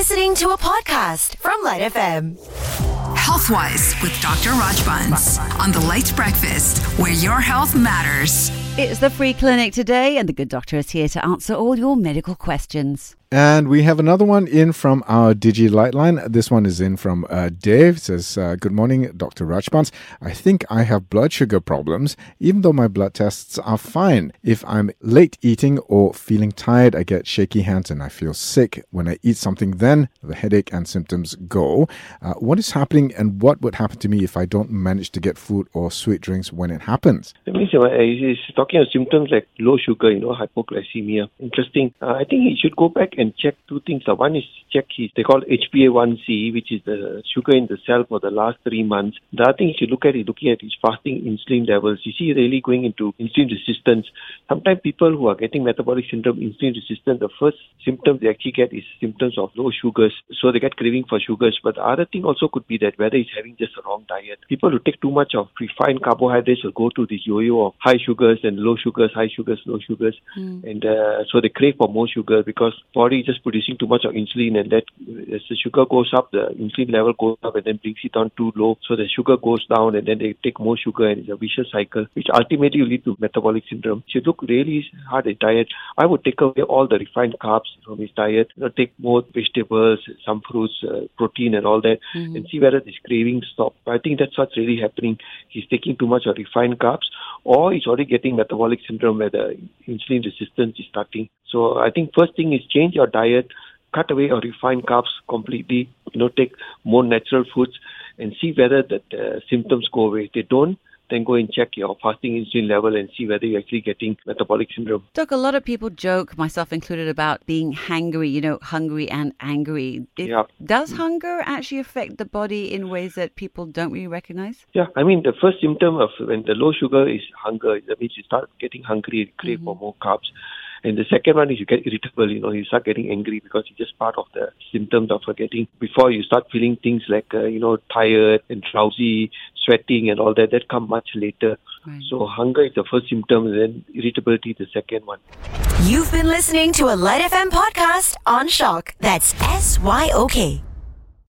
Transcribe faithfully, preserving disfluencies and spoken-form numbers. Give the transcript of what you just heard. listening to a podcast from Light F M. Healthwise with Doctor Rajbans on the Light Breakfast, where your health matters. It's the free clinic today, and the good doctor is here to answer all your medical questions. And we have another one in from our DigiLightline. This one is in from uh, Dave. It says, uh, good morning, Doctor Rajbans. I think I have blood sugar problems, even though my blood tests are fine. If I'm late eating or feeling tired, I get shaky hands and I feel sick. When I eat something, then the headache and symptoms go. Uh, what is happening, and what would happen to me if I don't manage to get food or sweet drinks when it happens? That means he's talking of symptoms like low sugar, you know, hypoglycemia. Interesting. Uh, I think he should go back and check two things. One is check his, they call H P A one C, which is the sugar in the cell for the last three months. The other thing you should look at is looking at his fasting insulin levels. You see, really going into insulin resistance. Sometimes people who are getting metabolic syndrome, insulin resistance, the first symptoms they actually get is symptoms of low sugars. So they get craving for sugars. But the other thing also could be that whether he's having just a wrong diet. People who take too much of refined carbohydrates will go to this yo-yo of high sugars and low sugars, high sugars, low sugars. Mm. And uh, so they crave for more sugar because for just producing too much of insulin, and that as the sugar goes up, the insulin level goes up and then brings it down too low. So the sugar goes down and then they take more sugar, and it's a vicious cycle, which ultimately will lead to metabolic syndrome. If you look really hard at diet, I would take away all the refined carbs from his diet. You know, take more vegetables, some fruits, uh, protein and all that, mm-hmm. and see whether this craving stops. I think that's what's really happening. He's taking too much of refined carbs, or he's already getting metabolic syndrome where the insulin resistance is starting. So I think first thing is change your diet, cut away your refined carbs completely, you know, take more natural foods and see whether the uh, symptoms go away. If they don't, then go and check your fasting insulin level and see whether you're actually getting metabolic syndrome. Doc, a lot of people joke, myself included, about being hangry, you know, hungry and angry. It, yeah. Does hunger actually affect the body in ways that people don't really recognize? Yeah, I mean, the first symptom of when the low sugar is hunger, that means you start getting hungry and crave mm-hmm. for more carbs. And the second one is you get irritable, you know, you start getting angry because it's just part of the symptoms of forgetting. Before you start feeling things like, uh, you know, tired and drowsy, sweating and all that, that come much later. Right. So hunger is the first symptom, and then irritability is the second one. You've been listening to a Light F M podcast on Shock. That's S Y O K.